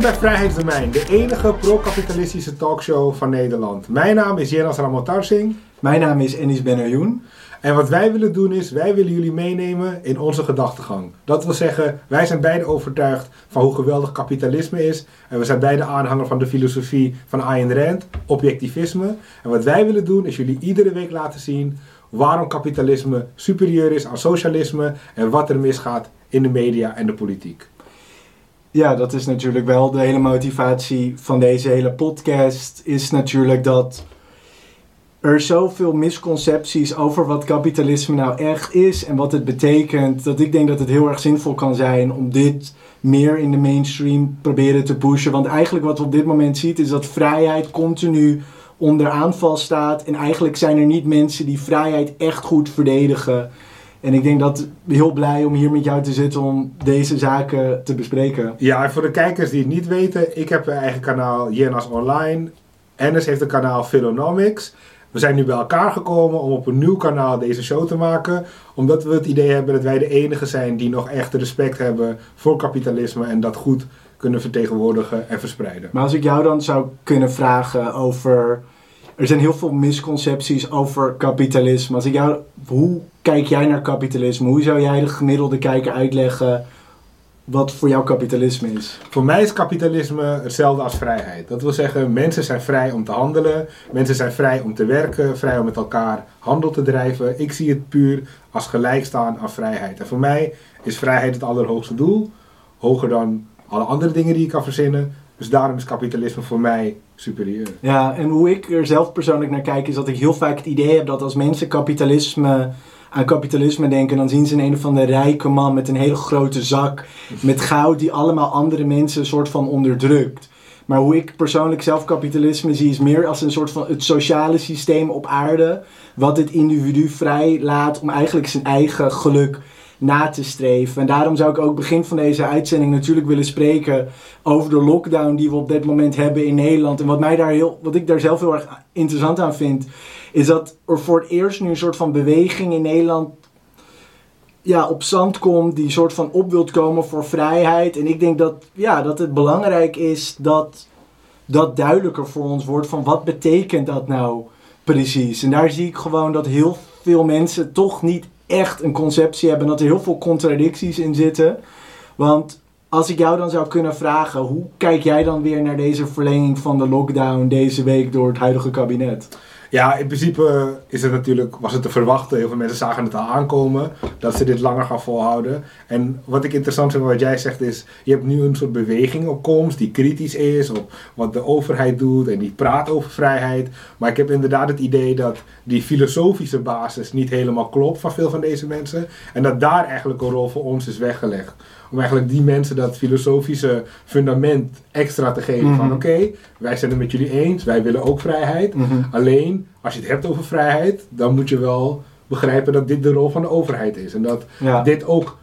Welkom bij Vrijheidsdomein, de enige pro-kapitalistische talkshow van Nederland. Mijn naam is Jenas Ramotarsing. Mijn naam is Ennis. En wat wij willen doen is, wij willen jullie meenemen in onze gedachtegang. Dat wil zeggen, wij zijn beide overtuigd van hoe geweldig kapitalisme is. En we zijn beide aanhanger van de filosofie van Ayn Rand, objectivisme. En wat wij willen doen is jullie iedere week laten zien waarom kapitalisme superieur is aan socialisme en wat er misgaat in de media en de politiek. Ja, dat is natuurlijk wel de hele motivatie van deze hele podcast, is natuurlijk dat er zoveel misconcepties over wat kapitalisme nou echt is en wat het betekent, dat ik denk dat het heel erg zinvol kan zijn om dit meer in de mainstream proberen te pushen. Want eigenlijk wat we op dit moment zien is dat vrijheid continu onder aanval staat en eigenlijk zijn er niet mensen die vrijheid echt goed verdedigen. En ik denk dat heel blij om hier met jou te zitten om deze zaken te bespreken. Ja, en voor de kijkers die het niet weten, ik heb een eigen kanaal Jenas Online. Ennis heeft een kanaal Philonomics. We zijn nu bij elkaar gekomen om op een nieuw kanaal deze show te maken. Omdat we het idee hebben dat wij de enigen zijn die nog echt respect hebben voor kapitalisme en dat goed kunnen vertegenwoordigen en verspreiden. Maar als ik jou dan zou kunnen vragen over, er zijn heel veel misconcepties over kapitalisme. Als ik jou, hoe kijk jij naar kapitalisme? Hoe zou jij de gemiddelde kijker uitleggen wat voor jou kapitalisme is? Voor mij is kapitalisme hetzelfde als vrijheid. Dat wil zeggen, mensen zijn vrij om te handelen. Mensen zijn vrij om te werken. Vrij om met elkaar handel te drijven. Ik zie het puur als gelijk staan aan vrijheid. En voor mij is vrijheid het allerhoogste doel. Hoger dan alle andere dingen die ik kan verzinnen. Dus daarom is kapitalisme voor mij superieur. Ja, en hoe ik er zelf persoonlijk naar kijk is dat ik heel vaak het idee heb dat als mensen aan kapitalisme denken, dan zien ze een of andere rijke man met een hele grote zak met goud die allemaal andere mensen een soort van onderdrukt. Maar hoe ik persoonlijk zelf kapitalisme zie is meer als een soort van het sociale systeem op aarde wat het individu vrij laat om eigenlijk zijn eigen geluk na te streven. En daarom zou ik ook begin van deze uitzending natuurlijk willen spreken over de lockdown die we op dit moment hebben in Nederland. En wat ik daar zelf heel erg interessant aan vind, is dat er voor het eerst nu een soort van beweging in Nederland op zand komt, die soort van op wilt komen voor vrijheid. En ik denk dat het belangrijk is dat dat duidelijker voor ons wordt van wat betekent dat nou precies. En daar zie ik gewoon dat heel veel mensen toch niet echt een conceptie hebben, dat er heel veel contradicties in zitten. Want als ik jou dan zou kunnen vragen, hoe kijk jij dan weer naar deze verlenging van de lockdown deze week door het huidige kabinet? Ja, in principe was het te verwachten. Heel veel mensen zagen het al aankomen dat ze dit langer gaan volhouden. En wat ik interessant vind, wat jij zegt, is je hebt nu een soort beweging op komst die kritisch is op wat de overheid doet en die praat over vrijheid. Maar ik heb inderdaad het idee dat die filosofische basis niet helemaal klopt van veel van deze mensen. En dat daar eigenlijk een rol voor ons is weggelegd. Om eigenlijk die mensen dat filosofische fundament extra te geven. Mm-hmm. Van oké, wij zijn het met jullie eens. Wij willen ook vrijheid. Mm-hmm. Alleen, als je het hebt over vrijheid, dan moet je wel begrijpen dat dit de rol van de overheid is. En dat dit ook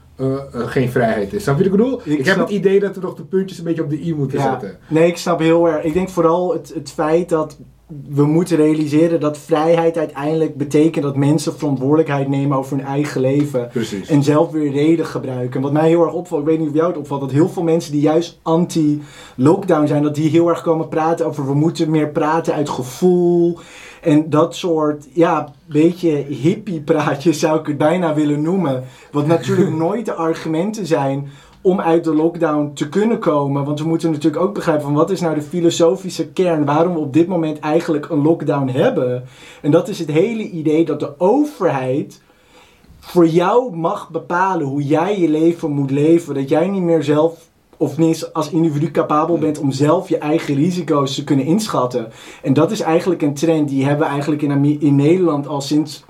geen vrijheid is. Snap je wat ik bedoel? Ik heb het idee dat we nog de puntjes een beetje op de i moeten zetten. Nee, ik snap heel erg. Ik denk vooral het feit dat we moeten realiseren dat vrijheid uiteindelijk betekent dat mensen verantwoordelijkheid nemen over hun eigen leven. Precies. En zelf weer reden gebruiken. Wat mij heel erg opvalt, ik weet niet of jou het opvalt, dat heel veel mensen die juist anti-lockdown zijn, dat die heel erg komen praten over we moeten meer praten uit gevoel. En dat soort, beetje hippie praatjes zou ik het bijna willen noemen. Wat natuurlijk nooit de argumenten zijn om uit de lockdown te kunnen komen. Want we moeten natuurlijk ook begrijpen van wat is nou de filosofische kern, waarom we op dit moment eigenlijk een lockdown hebben. En dat is het hele idee dat de overheid voor jou mag bepalen hoe jij je leven moet leven. Dat jij niet meer zelf, of niet als individu capabel bent om zelf je eigen risico's te kunnen inschatten. En dat is eigenlijk een trend die hebben we eigenlijk in Nederland al sinds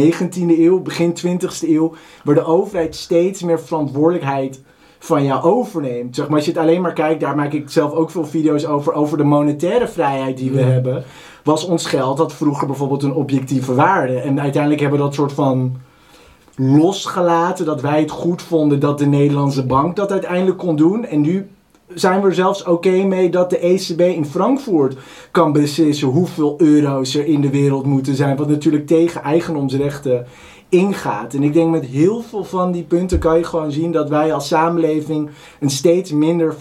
19e eeuw, begin 20e eeuw, waar de overheid steeds meer verantwoordelijkheid van jou overneemt. Zeg maar, als je het alleen maar kijkt, daar maak ik zelf ook veel video's over de monetaire vrijheid die we hebben, was ons geld dat vroeger bijvoorbeeld een objectieve waarde. En uiteindelijk hebben we dat soort van losgelaten, dat wij het goed vonden dat de Nederlandse bank dat uiteindelijk kon doen. En nu zijn we er zelfs oké mee dat de ECB in Frankfurt kan beslissen hoeveel euro's er in de wereld moeten zijn, wat natuurlijk tegen eigendomsrechten ingaat. En ik denk met heel veel van die punten kan je gewoon zien dat wij als samenleving een steeds minder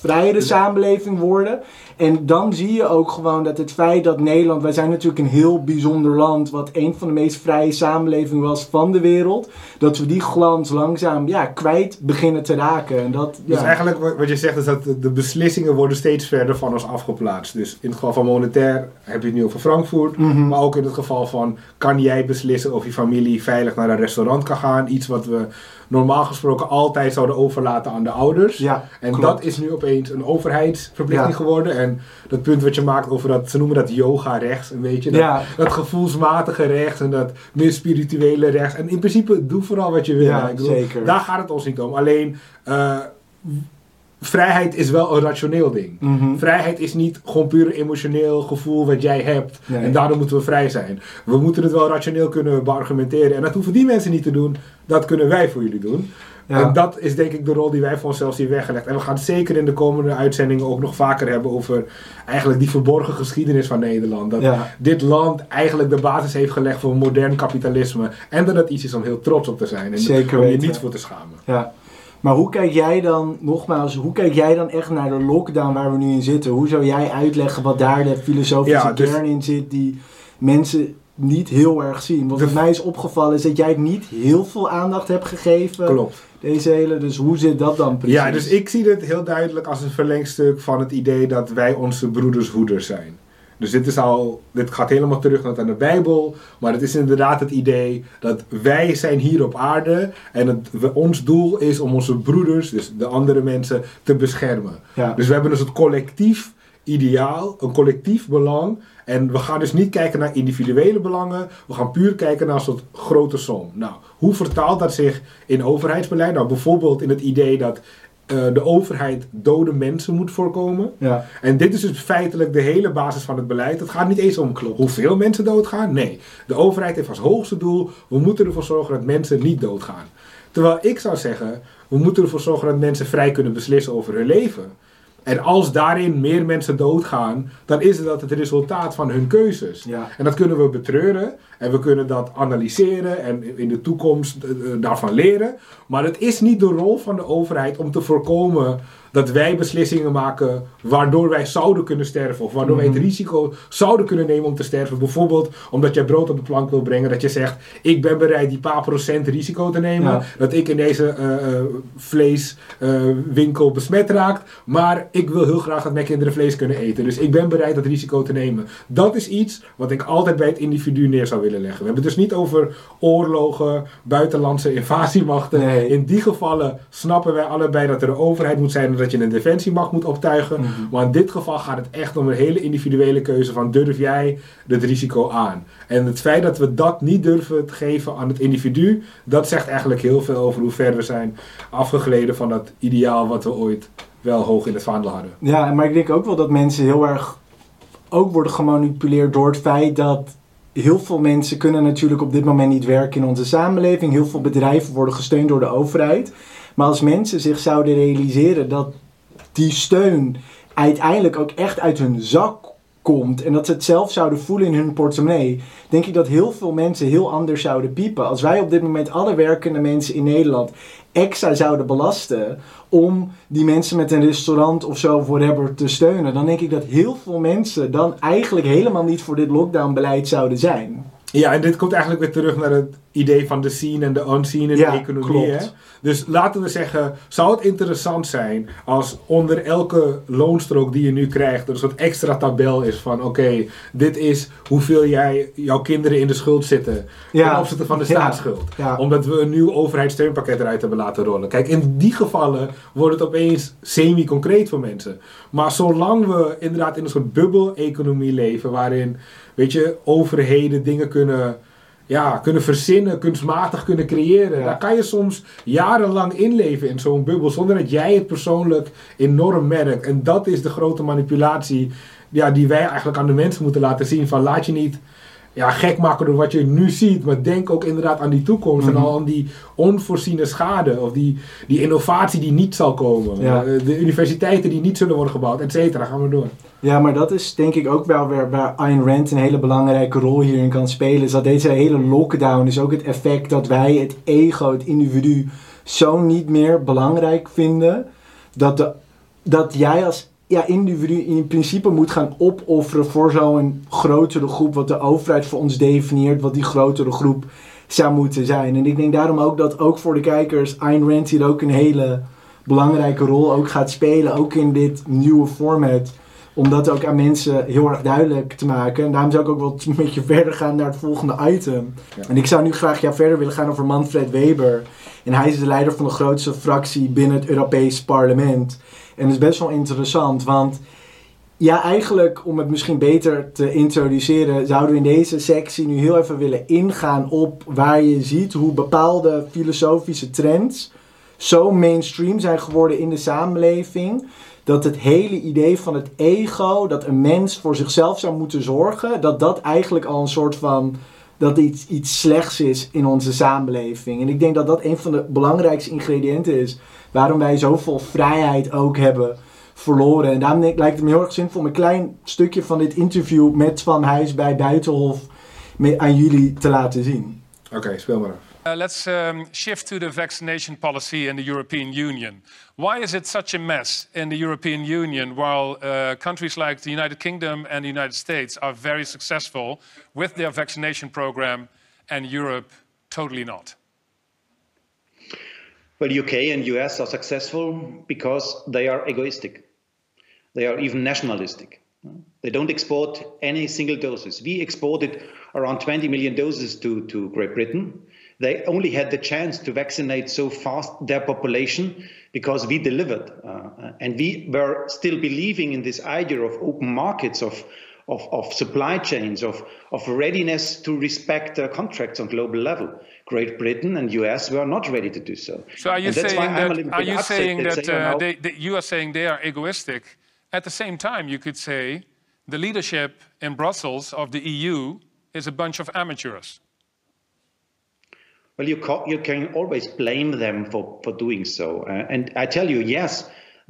vrijere samenleving worden. En dan zie je ook gewoon dat het feit dat Nederland... Wij zijn natuurlijk een heel bijzonder land... wat een van de meest vrije samenlevingen was van de wereld. Dat we die glans langzaam kwijt beginnen te raken. En dat, Dus eigenlijk wat je zegt is dat de beslissingen worden steeds verder van ons afgeplaatst. Dus in het geval van monetair heb je het nu over Frankfurt. Mm-hmm. Maar ook in het geval van kan jij beslissen of je familie veilig naar een restaurant kan gaan. Iets wat we... normaal gesproken altijd zouden overlaten aan de ouders. Ja, en klopt. Dat is nu opeens een overheidsverplichting geworden. En dat punt wat je maakt over dat, ze noemen dat yoga rechts, een beetje. Dat gevoelsmatige rechts en dat meer spirituele rechts. En in principe doe vooral wat je wil. Ja, ik bedoel, zeker. Daar gaat het ons niet om. Alleen... vrijheid is wel een rationeel ding. Mm-hmm. Vrijheid is niet gewoon puur emotioneel gevoel wat jij hebt. Nee. En daardoor moeten we vrij zijn. We moeten het wel rationeel kunnen beargumenteren. En dat hoeven die mensen niet te doen. Dat kunnen wij voor jullie doen. Ja. En dat is denk ik de rol die wij voor onszelf zien weggelegd. En we gaan het zeker in de komende uitzendingen ook nog vaker hebben over eigenlijk die verborgen geschiedenis van Nederland. Dat dit land eigenlijk de basis heeft gelegd voor modern kapitalisme. En dat het iets is om heel trots op te zijn. En zeker om je niet voor te schamen. Ja. Maar hoe kijk jij dan, nogmaals, echt naar de lockdown waar we nu in zitten? Hoe zou jij uitleggen wat daar de filosofische kern in zit die mensen niet heel erg zien? Wat mij is opgevallen is dat jij niet heel veel aandacht hebt gegeven. Klopt. Deze hele, dus hoe zit dat dan precies? Ja, dus ik zie dit heel duidelijk als een verlengstuk van het idee dat wij onze broedershoeders zijn. Dus dit gaat helemaal terug naar de Bijbel. Maar het is inderdaad het idee dat wij zijn hier op aarde. En ons doel is om onze broeders, dus de andere mensen, te beschermen. Ja. Dus we hebben dus het collectief ideaal, een collectief belang. En we gaan dus niet kijken naar individuele belangen. We gaan puur kijken naar een soort grote som. Nou, hoe vertaalt dat zich in overheidsbeleid? Nou, bijvoorbeeld in het idee dat... de overheid dode mensen moet voorkomen. Ja. En dit is dus feitelijk de hele basis van het beleid. Het gaat niet eens om hoeveel mensen doodgaan. Nee, de overheid heeft als hoogste doel... we moeten ervoor zorgen dat mensen niet doodgaan. Terwijl ik zou zeggen... we moeten ervoor zorgen dat mensen vrij kunnen beslissen over hun leven. En als daarin meer mensen doodgaan... dan is dat het resultaat van hun keuzes. Ja. En dat kunnen we betreuren. En we kunnen dat analyseren. En in de toekomst daarvan leren. Maar het is niet de rol van de overheid... om te voorkomen dat wij beslissingen maken... waardoor wij zouden kunnen sterven. Of waardoor wij het risico zouden kunnen nemen om te sterven. Bijvoorbeeld omdat jij brood op de plank wil brengen. Dat je zegt, ik ben bereid die paar procent risico te nemen. Ja. Dat ik in deze vleeswinkel besmet raak. Maar ik wil heel graag dat mijn kinderen vlees kunnen eten. Dus ik ben bereid dat risico te nemen. Dat is iets wat ik altijd bij het individu neer zou willen leggen. We hebben het dus niet over oorlogen, buitenlandse invasiemachten. Nee. In die gevallen snappen wij allebei dat er een overheid moet zijn... en dat je een defensiemacht moet optuigen. Mm-hmm. Maar in dit geval gaat het echt om een hele individuele keuze van durf jij het risico aan. En het feit dat we dat niet durven te geven aan het individu, dat zegt eigenlijk heel veel over hoe ver we zijn afgegleden van dat ideaal wat we ooit wel hoog in het vaandel hadden. Ja, maar ik denk ook wel dat mensen heel erg ook worden gemanipuleerd door het feit dat heel veel mensen kunnen natuurlijk op dit moment niet werken in onze samenleving. Heel veel bedrijven worden gesteund door de overheid. Maar als mensen zich zouden realiseren dat die steun uiteindelijk ook echt uit hun zak komt en dat ze het zelf zouden voelen in hun portemonnee, denk ik dat heel veel mensen heel anders zouden piepen. Als wij op dit moment alle werkende mensen in Nederland extra zouden belasten om die mensen met een restaurant of zo whatever te steunen, dan denk ik dat heel veel mensen dan eigenlijk helemaal niet voor dit lockdownbeleid zouden zijn. Ja, en dit komt eigenlijk weer terug naar het idee van de seen en de unseen in de economie. Hè? Dus laten we zeggen, zou het interessant zijn als onder elke loonstrook die je nu krijgt, er een soort extra tabel is van oké, dit is hoeveel jouw kinderen in de schuld zitten. Ten opzichte van de staatsschuld. Ja. Omdat we een nieuw overheidssteunpakket eruit hebben laten rollen. Kijk, in die gevallen wordt het opeens semi-concreet voor mensen. Maar zolang we inderdaad in een soort bubbel-economie leven waarin... weet je, overheden dingen kunnen verzinnen, kunstmatig kunnen creëren. Ja. Daar kan je soms jarenlang inleven in zo'n bubbel, zonder dat jij het persoonlijk enorm merkt. En dat is de grote manipulatie die wij eigenlijk aan de mensen moeten laten zien. Van laat je niet gek maken door wat je nu ziet, maar denk ook inderdaad aan die toekomst en aan die onvoorziene schade of die innovatie die niet zal komen. Ja. De universiteiten die niet zullen worden gebouwd, et cetera. Gaan we door. Ja, maar dat is denk ik ook wel waar Ayn Rand een hele belangrijke rol hierin kan spelen. Is dat deze hele lockdown is ook het effect dat wij het ego, het individu, zo niet meer belangrijk vinden. Dat de dat jij als individu in principe moet gaan opofferen voor zo'n grotere groep, wat de overheid voor ons definieert, wat die grotere groep zou moeten zijn. En ik denk daarom ook dat ook voor de kijkers Ayn Rand hier ook een hele belangrijke rol ook gaat spelen, ook in dit nieuwe format, om dat ook aan mensen heel erg duidelijk te maken. En daarom zou ik ook wel een beetje verder gaan naar het volgende item. Ja. En ik zou nu graag verder willen gaan over Manfred Weber. En hij is de leider van de grootste fractie binnen het Europees Parlement. En dat is best wel interessant, want ja, eigenlijk om het misschien beter te introduceren, zouden we in deze sectie nu heel even willen ingaan op waar je ziet hoe bepaalde filosofische trends zo mainstream zijn geworden in de samenleving, dat het hele idee van het ego, dat een mens voor zichzelf zou moeten zorgen, dat eigenlijk al een soort van, dat iets slechts is in onze samenleving. En ik denk dat dat een van de belangrijkste ingrediënten is waarom wij zoveel vrijheid ook hebben verloren. En daarom lijkt het me heel erg zinvol om een klein stukje van dit interview met Van Huis bij Buitenhof aan jullie te laten zien. Oké, speel maar af. Let's shift to the vaccination policy in the European Union. Why is it such a mess in the European Union while countries like the United Kingdom and the United States are very successful with their vaccination program and Europe totally not? Well, UK and US are successful because they are egoistic. They are even nationalistic. They don't export any single doses. We exported around 20 million doses to Great Britain. They only had the chance to vaccinate so fast their population because we delivered. And we were still believing in this idea of open markets, of supply chains, of readiness to respect contracts on global level. Great Britain and US were not ready to do so. So are you saying they are egoistic? At the same time, you could say the leadership in Brussels of the EU is a bunch of amateurs. Well, you can always blame them for doing so. And I tell you, yes,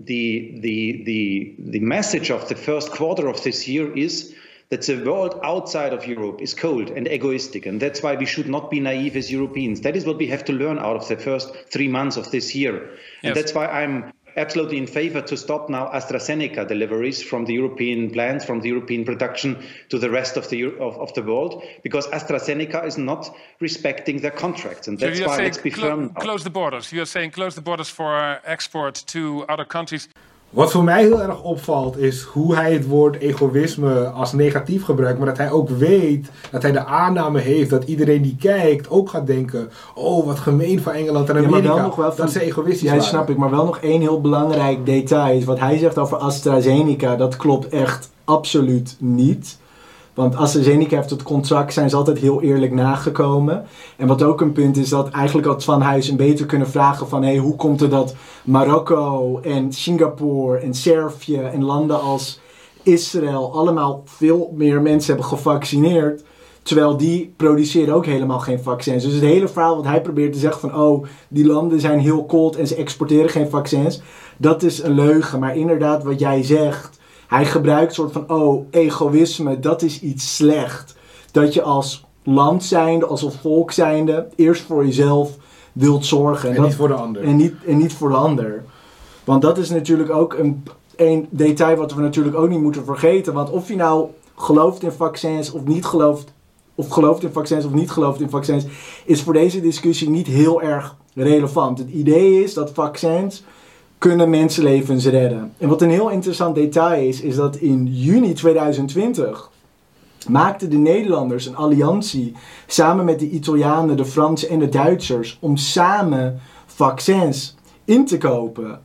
the message of the first quarter of this year is that the world outside of Europe is cold and egoistic. And that's why we should not be naive as Europeans. That is what we have to learn out of the first 3 months of this year. Yes. And that's why I'm absolutely in favor to stop now AstraZeneca deliveries from the European plants, from the European production to the rest of the world, because AstraZeneca is not respecting their contracts. And that's why let's be firm. Close the borders. You're saying close the borders for export to other countries. Wat voor mij heel erg opvalt is hoe hij het woord egoïsme als negatief gebruikt, maar dat hij ook weet, dat hij de aanname heeft dat iedereen die kijkt ook gaat denken, oh wat gemeen van Engeland en Amerika, ja, nog wel dat ze egoïstisch zijn. Ja, snap ik, maar wel nog één heel belangrijk detail is, wat hij zegt over AstraZeneca, dat klopt echt absoluut niet. Want AstraZeneca heeft het contract, zijn ze altijd heel eerlijk nagekomen. En wat ook een punt is, dat eigenlijk had Van Huis een beter kunnen vragen van, hoe komt het dat Marokko en Singapore en Servië en landen als Israël allemaal veel meer mensen hebben gevaccineerd, terwijl die produceren ook helemaal geen vaccins. Dus het hele verhaal wat hij probeert te zeggen van, die landen zijn heel koud en ze exporteren geen vaccins, dat is een leugen. Maar inderdaad, wat jij zegt, hij gebruikt soort van, egoïsme, dat is iets slecht. Dat je als land zijnde, als een volk zijnde, eerst voor jezelf wilt zorgen. En niet voor de ander. En niet voor de ander. Want dat is natuurlijk ook een detail wat we natuurlijk ook niet moeten vergeten. Want of je nou gelooft in vaccins of niet gelooft, of gelooft in vaccins of niet gelooft in vaccins, is voor deze discussie niet heel erg relevant. Het idee is dat vaccins kunnen mensenlevens redden. En wat een heel interessant detail is, is dat in juni 2020... maakten de Nederlanders een alliantie samen met de Italianen, de Fransen en de Duitsers om samen vaccins in te kopen.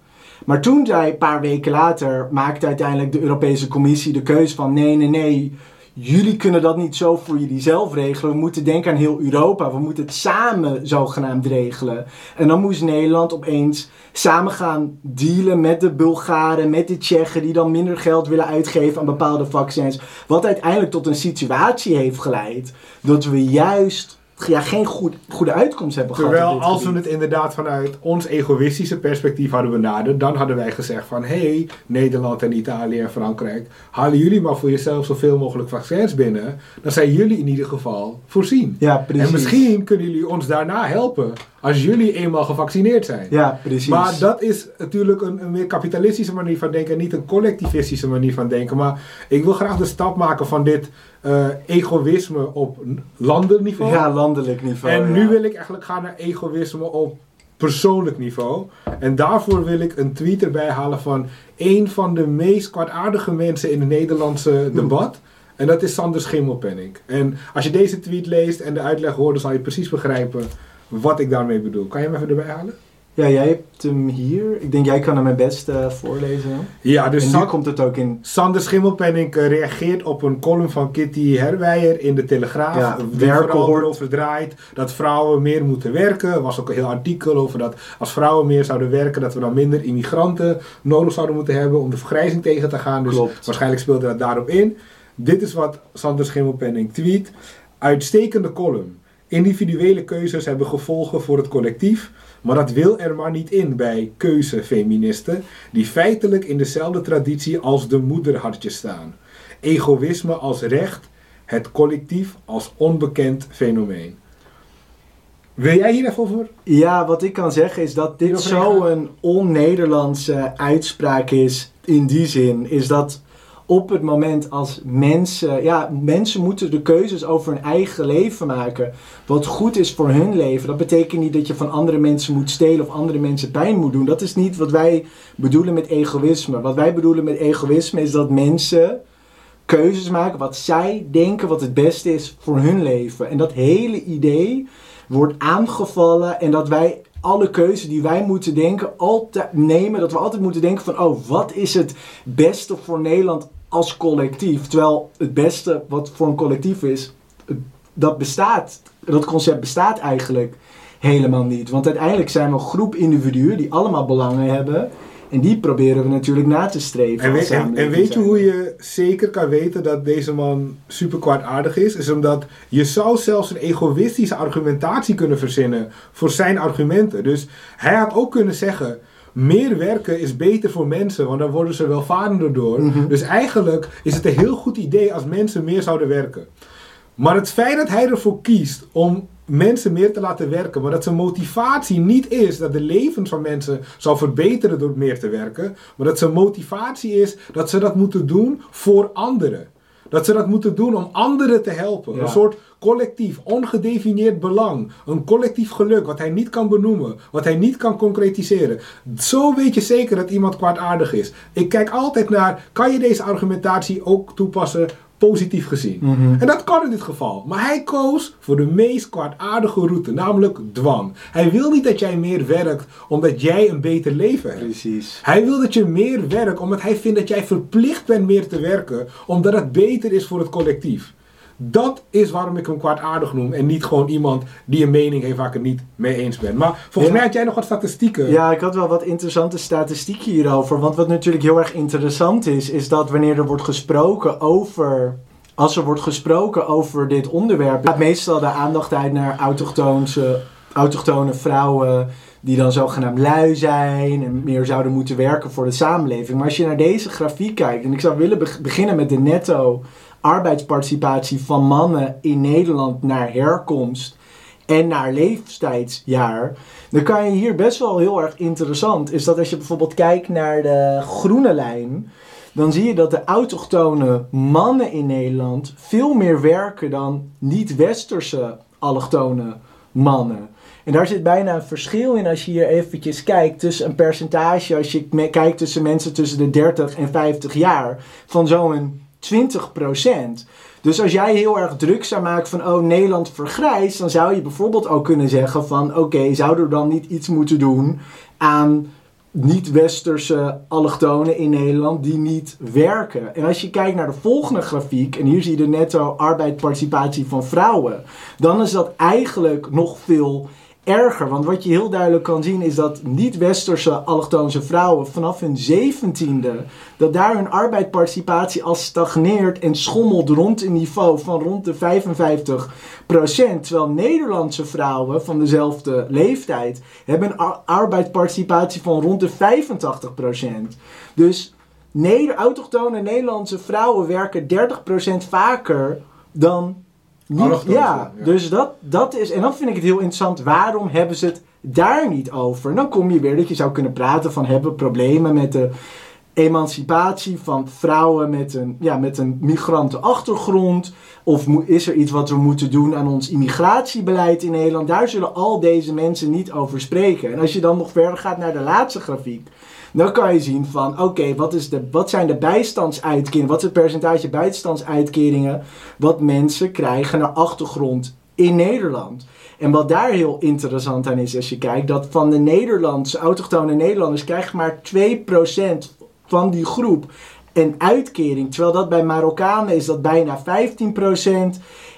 Maar toen zei, een paar weken later, maakte uiteindelijk de Europese Commissie de keuze van, nee, jullie kunnen dat niet zo voor jullie zelf regelen. We moeten denken aan heel Europa. We moeten het samen zogenaamd regelen. En dan moest Nederland opeens samen gaan dealen met de Bulgaren, met de Tsjechen, die dan minder geld willen uitgeven aan bepaalde vaccins. Wat uiteindelijk tot een situatie heeft geleid dat we juist ja, geen goede uitkomst hebben gehad. Terwijl als we het inderdaad vanuit ons egoïstische perspectief hadden benaderd, dan hadden wij gezegd van, hey, Nederland en Italië en Frankrijk, halen jullie maar voor jezelf zoveel mogelijk vaccins binnen, dan zijn jullie in ieder geval voorzien. Ja, precies. En misschien kunnen jullie ons daarna helpen als jullie eenmaal gevaccineerd zijn. Ja, precies. Maar dat is natuurlijk een meer kapitalistische manier van denken en niet een collectivistische manier van denken. Maar ik wil graag de stap maken van dit egoïsme op landenniveau. Ja, landelijk niveau. En nu wil ik eigenlijk gaan naar egoïsme op persoonlijk niveau. En daarvoor wil ik een tweet erbij halen van een van de meest kwaadaardige mensen in het Nederlandse debat. En dat is Sander Schimmelpennink. En als je deze tweet leest en de uitleg hoort, dan zal je precies begrijpen wat ik daarmee bedoel. Kan je hem even erbij halen? Ja, jij hebt hem hier. Ik denk, jij kan hem het best voorlezen. Ja, dus nu komt het ook in. Sander Schimmelpennink reageert op een column van Kitty Herweijer in de Telegraaf. Ja, werken wordt overdraait. Dat vrouwen meer moeten werken. Er was ook een heel artikel over dat als vrouwen meer zouden werken, dat we dan minder immigranten nodig zouden moeten hebben om de vergrijzing tegen te gaan. Dus klopt. Waarschijnlijk speelde dat daarop in. Dit is wat Sander Schimmelpennink tweet. Uitstekende column. Individuele keuzes hebben gevolgen voor het collectief, maar dat wil er maar niet in bij keuzefeministen die feitelijk in dezelfde traditie als de moederhartjes staan. Egoïsme als recht, het collectief als onbekend fenomeen. Wil jij hier even over? Ja, wat ik kan zeggen is dat dit zo'n on-Nederlandse uitspraak is, in die zin, is dat op het moment als mensen, ja, mensen moeten de keuzes over hun eigen leven maken. Wat goed is voor hun leven, dat betekent niet dat je van andere mensen moet stelen of andere mensen pijn moet doen. Dat is niet wat wij bedoelen met egoïsme. Wat wij bedoelen met egoïsme is dat mensen keuzes maken wat zij denken wat het beste is voor hun leven. En dat hele idee wordt aangevallen en dat wij alle keuzes die wij moeten denken, altijd nemen. Dat we altijd moeten denken van, oh, wat is het beste voor Nederland als collectief? Terwijl het beste wat voor een collectief is, dat bestaat. Dat concept bestaat eigenlijk helemaal niet. Want uiteindelijk zijn we een groep individuen die allemaal belangen hebben. En die proberen we natuurlijk na te streven. En weet je hoe je zeker kan weten dat deze man super kwaadaardig is? Is omdat je zou zelfs een egoïstische argumentatie kunnen verzinnen voor zijn argumenten. Dus hij had ook kunnen zeggen, meer werken is beter voor mensen, want dan worden ze welvarender door. Mm-hmm. Dus eigenlijk is het een heel goed idee als mensen meer zouden werken. Maar het feit dat hij ervoor kiest om mensen meer te laten werken, maar dat zijn motivatie niet is dat de levens van mensen zal verbeteren door meer te werken, maar dat zijn motivatie is dat ze dat moeten doen voor anderen. Dat ze dat moeten doen om anderen te helpen. Ja. Een soort collectief, ongedefinieerd belang. Een collectief geluk, wat hij niet kan benoemen. Wat hij niet kan concretiseren. Zo weet je zeker dat iemand kwaadaardig is. Ik kijk altijd naar, kan je deze argumentatie ook toepassen positief gezien? Mm-hmm. En dat kan in dit geval. Maar hij koos voor de meest kwaadaardige route, namelijk dwang. Hij wil niet dat jij meer werkt omdat jij een beter leven hebt. Precies. Hij wil dat je meer werkt omdat hij vindt dat jij verplicht bent meer te werken, omdat het beter is voor het collectief. Dat is waarom ik hem kwaadaardig noem en niet gewoon iemand die een mening heeft waar ik het niet mee eens ben. Maar volgens mij had jij nog wat statistieken. Ja, ik had wel wat interessante statistieken hierover. Want wat natuurlijk heel erg interessant is dat wanneer er wordt gesproken over, als er wordt gesproken over dit onderwerp, gaat meestal de aandacht uit naar autochtone vrouwen die dan zogenaamd lui zijn en meer zouden moeten werken voor de samenleving. Maar als je naar deze grafiek kijkt, en ik zou willen beginnen met de netto arbeidsparticipatie van mannen in Nederland naar herkomst en naar leeftijdsjaar, dan kan je hier best wel heel erg interessant, is dat als je bijvoorbeeld kijkt naar de groene lijn, dan zie je dat de autochtone mannen in Nederland veel meer werken dan niet-westerse allochtone mannen. En daar zit bijna een verschil in als je hier eventjes kijkt tussen een percentage, als je kijkt tussen mensen tussen de 30 en 50 jaar, van zo'n 20%. Dus als jij heel erg druk zou maken van, oh, Nederland vergrijst, dan zou je bijvoorbeeld ook kunnen zeggen van, oké, zouden we dan niet iets moeten doen aan niet-westerse allochtonen in Nederland die niet werken. En als je kijkt naar de volgende grafiek, en hier zie je de netto arbeidsparticipatie van vrouwen, dan is dat eigenlijk nog veel erger. Want wat je heel duidelijk kan zien is dat niet-westerse allochtoonse vrouwen vanaf hun 17e... dat daar hun arbeidsparticipatie als stagneert en schommelt rond een niveau van rond de 55%. Terwijl Nederlandse vrouwen van dezelfde leeftijd hebben een arbeidsparticipatie van rond de 85%. Dus autochtone Nederlandse vrouwen werken 30% vaker dan... Dus dat is... En dan vind ik het heel interessant. Waarom hebben ze het daar niet over? En dan kom je weer dat je zou kunnen praten van... hebben we problemen met de emancipatie van vrouwen... met een migrantenachtergrond? Of is er iets wat we moeten doen aan ons immigratiebeleid in Nederland? Daar zullen al deze mensen niet over spreken. En als je dan nog verder gaat naar de laatste grafiek... dan kan je zien van, oké, wat zijn de bijstandsuitkeringen? Wat is het percentage bijstandsuitkeringen wat mensen krijgen naar achtergrond in Nederland? En wat daar heel interessant aan is als je kijkt, dat van de Nederlandse, autochtone Nederlanders krijgt maar 2% van die groep een uitkering. Terwijl dat bij Marokkanen is dat bijna 15%.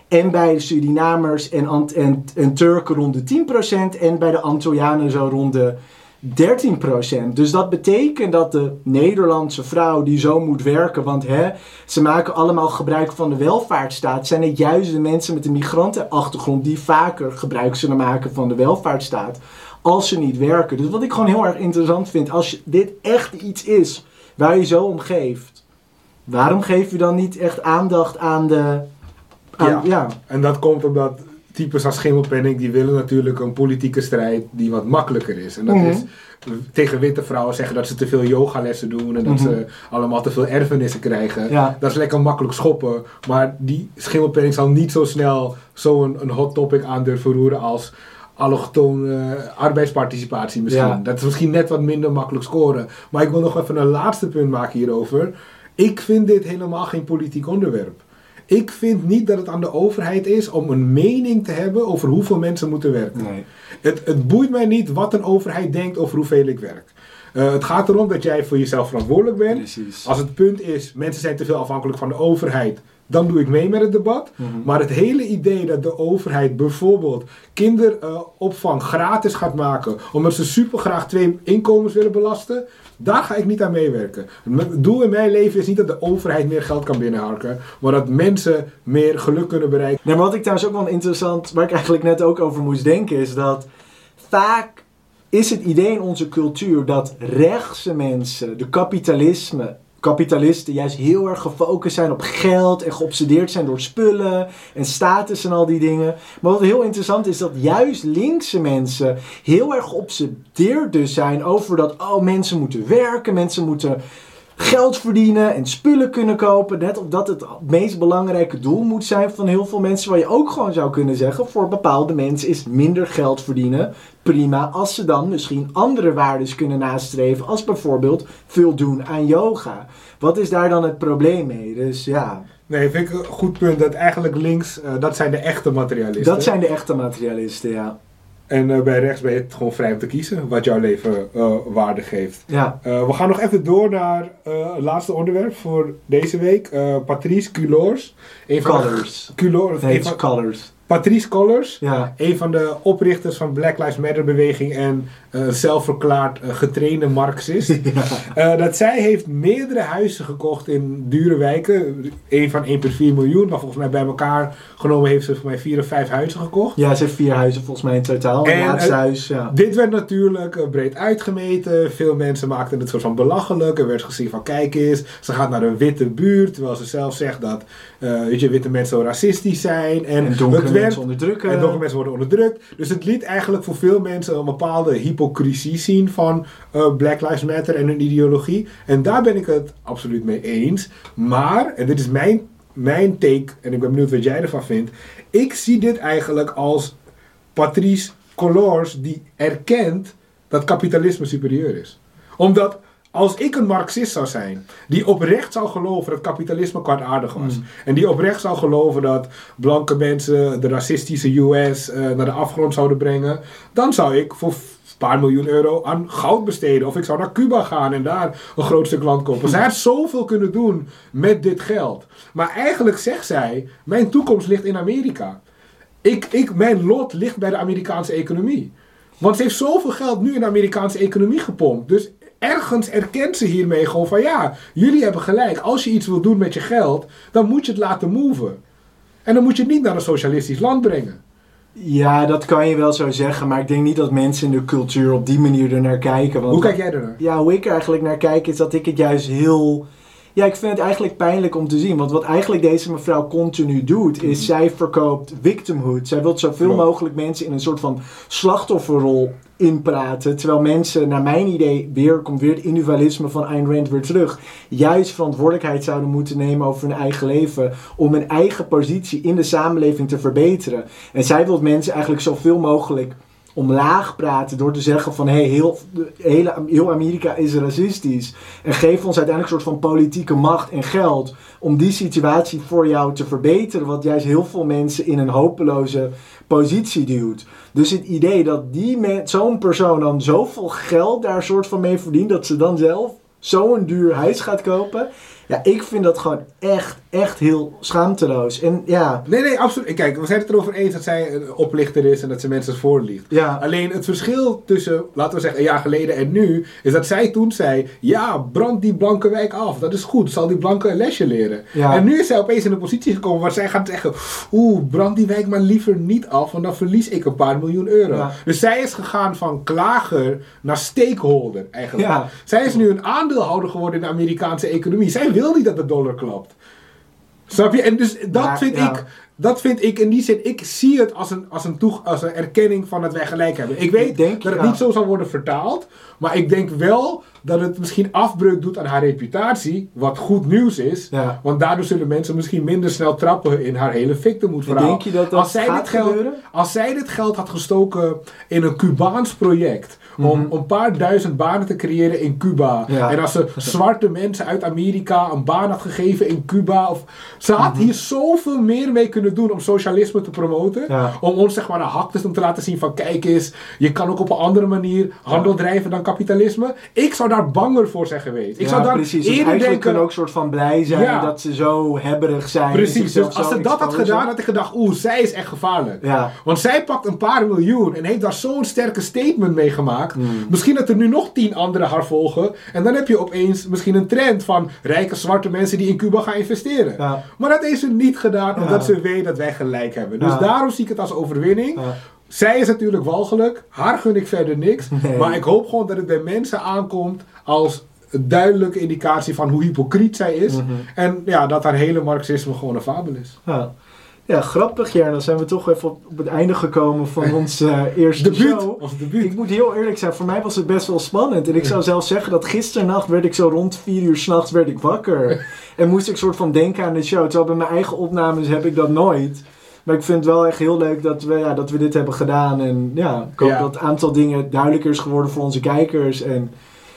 En bij Surinamers en Turken rond de 10%. En bij de Antillianen zo rond de 13%. Dus dat betekent dat de Nederlandse vrouw die zo moet werken, want ze maken allemaal gebruik van de welvaartsstaat, zijn het juist de mensen met een migrantenachtergrond die vaker gebruik zullen maken van de welvaartsstaat als ze niet werken. Dus wat ik gewoon heel erg interessant vind, als dit echt iets is waar je zo om geeft, waarom geef je dan niet echt aandacht aan de... En dat komt omdat types als Schimmelpennink, die willen natuurlijk een politieke strijd die wat makkelijker is. En dat is tegen witte vrouwen zeggen dat ze te veel yogalessen doen en dat ze allemaal te veel erfenissen krijgen. Ja. Dat is lekker makkelijk schoppen. Maar die Schimmelpennink zal niet zo snel zo'n hot topic aan durven roeren als allochtone arbeidsparticipatie misschien. Ja. Dat is misschien net wat minder makkelijk scoren. Maar ik wil nog even een laatste punt maken hierover. Ik vind dit helemaal geen politiek onderwerp. Ik vind niet dat het aan de overheid is om een mening te hebben over hoeveel mensen moeten werken. Nee. Het boeit mij niet wat een overheid denkt over hoeveel ik werk. Het gaat erom dat jij voor jezelf verantwoordelijk bent. Precies. Als het punt is, mensen zijn te veel afhankelijk van de overheid, dan doe ik mee met het debat. Mm-hmm. Maar het hele idee dat de overheid bijvoorbeeld kinderopvang gratis gaat maken, omdat ze supergraag 2 inkomens willen belasten, daar ga ik niet aan meewerken. Het doel in mijn leven is niet dat de overheid meer geld kan binnenharken, maar dat mensen meer geluk kunnen bereiken. Nee, maar wat ik trouwens ook wel interessant, waar ik eigenlijk net ook over moest denken, is dat vaak is het idee in onze cultuur dat rechtse mensen, de kapitalisten juist heel erg gefocust zijn op geld en geobsedeerd zijn door spullen en status en al die dingen. Maar wat heel interessant is, dat juist linkse mensen heel erg geobsedeerd dus zijn over dat, mensen moeten werken, mensen moeten geld verdienen en spullen kunnen kopen. Net omdat het meest belangrijke doel moet zijn van heel veel mensen, waar je ook gewoon zou kunnen zeggen, voor bepaalde mensen is minder geld verdienen prima, als ze dan misschien andere waardes kunnen nastreven, als bijvoorbeeld veel doen aan yoga. Wat is daar dan het probleem mee? Dus ja... Nee, vind ik een goed punt, dat eigenlijk links, dat zijn de echte materialisten. Dat zijn de echte materialisten, ja. En bij rechts ben je het gewoon vrij om te kiezen wat jouw leven waarde geeft. Ja. We gaan nog even door naar het laatste onderwerp voor deze week. Patrisse Cullors. Patrisse Cullors, ja. Een van de oprichters van Black Lives Matter beweging en zelfverklaard getrainde Marxist. Ja. Dat zij heeft meerdere huizen gekocht in dure wijken. Een van 1,4 miljoen, maar volgens mij bij elkaar genomen heeft ze voor mij 4 of 5 huizen gekocht. Ja, ze heeft 4 huizen volgens mij in totaal. En laatste huis, ja. Dit werd natuurlijk breed uitgemeten. Veel mensen maakten het soort van belachelijk. Er werd gezien van, kijk eens, ze gaat naar een witte buurt, terwijl ze zelf zegt dat witte mensen zo racistisch zijn. En donkere mensen onderdrukken. En donkere mensen worden onderdrukt. Dus het liet eigenlijk voor veel mensen een bepaalde hypocrisie zien van Black Lives Matter en hun ideologie. En daar ben ik het absoluut mee eens. Maar, en dit is mijn take, en ik ben benieuwd wat jij ervan vindt. Ik zie dit eigenlijk als Patrisse Cullors die erkent dat kapitalisme superieur is. Omdat... Als ik een Marxist zou zijn, die oprecht zou geloven dat kapitalisme kwaadaardig was. Mm. En die oprecht zou geloven dat blanke mensen de racistische US naar de afgrond zouden brengen. Dan zou ik voor een paar miljoen euro aan goud besteden. Of ik zou naar Cuba gaan en daar een groot stuk land kopen. Zij had zoveel kunnen doen met dit geld. Maar eigenlijk zegt zij, mijn toekomst ligt in Amerika. Mijn lot ligt bij de Amerikaanse economie. Want ze heeft zoveel geld nu in de Amerikaanse economie gepompt. Dus ergens erkent ze hiermee gewoon van ja, jullie hebben gelijk. Als je iets wil doen met je geld, dan moet je het laten moven. En dan moet je het niet naar een socialistisch land brengen. Ja, dat kan je wel zo zeggen. Maar ik denk niet dat mensen in de cultuur op die manier er naar kijken. Want hoe kijk jij er naar? Ja, hoe ik er eigenlijk naar kijk is dat ik het juist heel... Ja, ik vind het eigenlijk pijnlijk om te zien. Want wat eigenlijk deze mevrouw continu doet, is zij verkoopt victimhood. Zij wil zoveel mogelijk mensen in een soort van slachtofferrol inpraten. Terwijl mensen, naar mijn idee, komt weer het individualisme van Ayn Rand weer terug. Juist verantwoordelijkheid zouden moeten nemen over hun eigen leven. Om hun eigen positie in de samenleving te verbeteren. En zij wil mensen eigenlijk zoveel mogelijk omlaag praten door te zeggen van heel Amerika is racistisch. En geef ons uiteindelijk een soort van politieke macht en geld om die situatie voor jou te verbeteren. Wat juist heel veel mensen in een hopeloze positie duwt. Dus het idee dat zo'n persoon dan zoveel geld daar soort van mee verdient dat ze dan zelf zo'n duur huis gaat kopen. Ja, ik vind dat gewoon echt heel schaamteloos. En ja... Nee, absoluut. Kijk, we zijn het erover eens dat zij een oplichter is en dat ze mensen voorliegt. Ja. Alleen het verschil tussen, laten we zeggen, een jaar geleden en nu, is dat zij toen zei, ja, brand die blanke wijk af. Dat is goed. Zal die blanke een lesje leren. Ja. En nu is zij opeens in een positie gekomen waar zij gaat zeggen, brand die wijk maar liever niet af, want dan verlies ik een paar miljoen euro. Ja. Dus zij is gegaan van klager naar stakeholder, eigenlijk. Ja. Zij is nu een aandeelhouder geworden in de Amerikaanse economie. Zij wil niet dat de dollar klapt. Snap je? En dus dat vind ik in die zin, ik zie het als een erkenning van dat wij gelijk hebben. Ik weet dat het niet zo zal worden vertaald, maar ik denk wel dat het misschien afbreuk doet aan haar reputatie, wat goed nieuws is, want daardoor zullen mensen misschien minder snel trappen in haar hele victimhood-verhaal. Denk je dat als zij dit geld had gestoken in een Cubaans project, om een paar duizend banen te creëren in Cuba. Ja. En als ze zwarte mensen uit Amerika een baan had gegeven in Cuba. Ze had hier zoveel meer mee kunnen doen om socialisme te promoten. Ja. Om ons zeg maar naar hakters om te laten zien van kijk eens, je kan ook op een andere manier handel drijven dan kapitalisme. Ik zou daar banger voor zijn geweest. Ik zou daar precies. Dus eigenlijk denken, kunnen ook soort van blij zijn dat ze zo hebberig zijn. Precies. Dus als ze dat had gedaan, had ik gedacht, zij is echt gevaarlijk. Ja. Want zij pakt een paar miljoen en heeft daar zo'n sterke statement mee gemaakt. Misschien dat er nu nog 10 anderen haar volgen. En dan heb je opeens misschien een trend van rijke zwarte mensen die in Cuba gaan investeren. Ja. Maar dat heeft ze niet gedaan omdat ze weet dat wij gelijk hebben. Dus daarom zie ik het als overwinning. Ja. Zij is natuurlijk walgelijk. Haar gun ik verder niks. Nee. Maar ik hoop gewoon dat het bij mensen aankomt als een duidelijke indicatie van hoe hypocriet zij is. Mm-hmm. En ja, dat haar hele marxisme gewoon een fabel is. Ja. Ja, grappig, dan zijn we toch even op het einde gekomen van ons eerste show. Ik moet heel eerlijk zijn, voor mij was het best wel spannend. En ik zou zelfs zeggen dat gisternacht werd ik zo rond 4 uur 's nachts werd ik wakker. En moest ik soort van denken aan de show. Terwijl bij mijn eigen opnames heb ik dat nooit. Maar ik vind het wel echt heel leuk dat we dit hebben gedaan. En ja, ik hoop dat het aantal dingen duidelijker is geworden voor onze kijkers. En...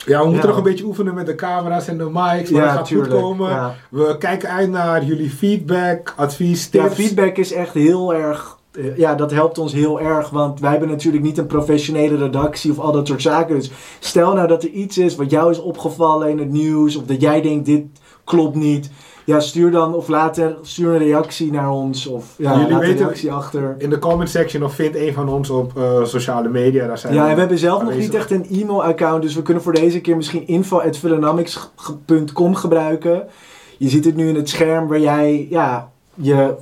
Ja, we moeten nog een beetje oefenen met de camera's en de mics. Maar dat gaat goed komen. Ja. We kijken uit naar jullie feedback, advies, tips. Ja, feedback is echt heel erg... Ja, dat helpt ons heel erg. Want wij hebben natuurlijk niet een professionele redactie of al dat soort zaken. Dus stel nou dat er iets is wat jou is opgevallen in het nieuws. Of dat jij denkt, dit klopt niet. Ja, stuur een reactie naar ons. Of jullie laat weten, een reactie achter. In de comment section of vind een van ons op sociale media. Daar zijn we hebben zelf nog niet echt een e-mail-account. Dus we kunnen voor deze keer misschien info@philonomics.com gebruiken. Je ziet het nu in het scherm waar jij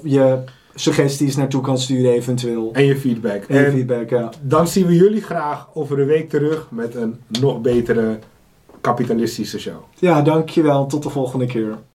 je suggesties naartoe kan sturen eventueel. En je feedback. Dan zien we jullie graag over een week terug met een nog betere kapitalistische show. Ja, dankjewel. Tot de volgende keer.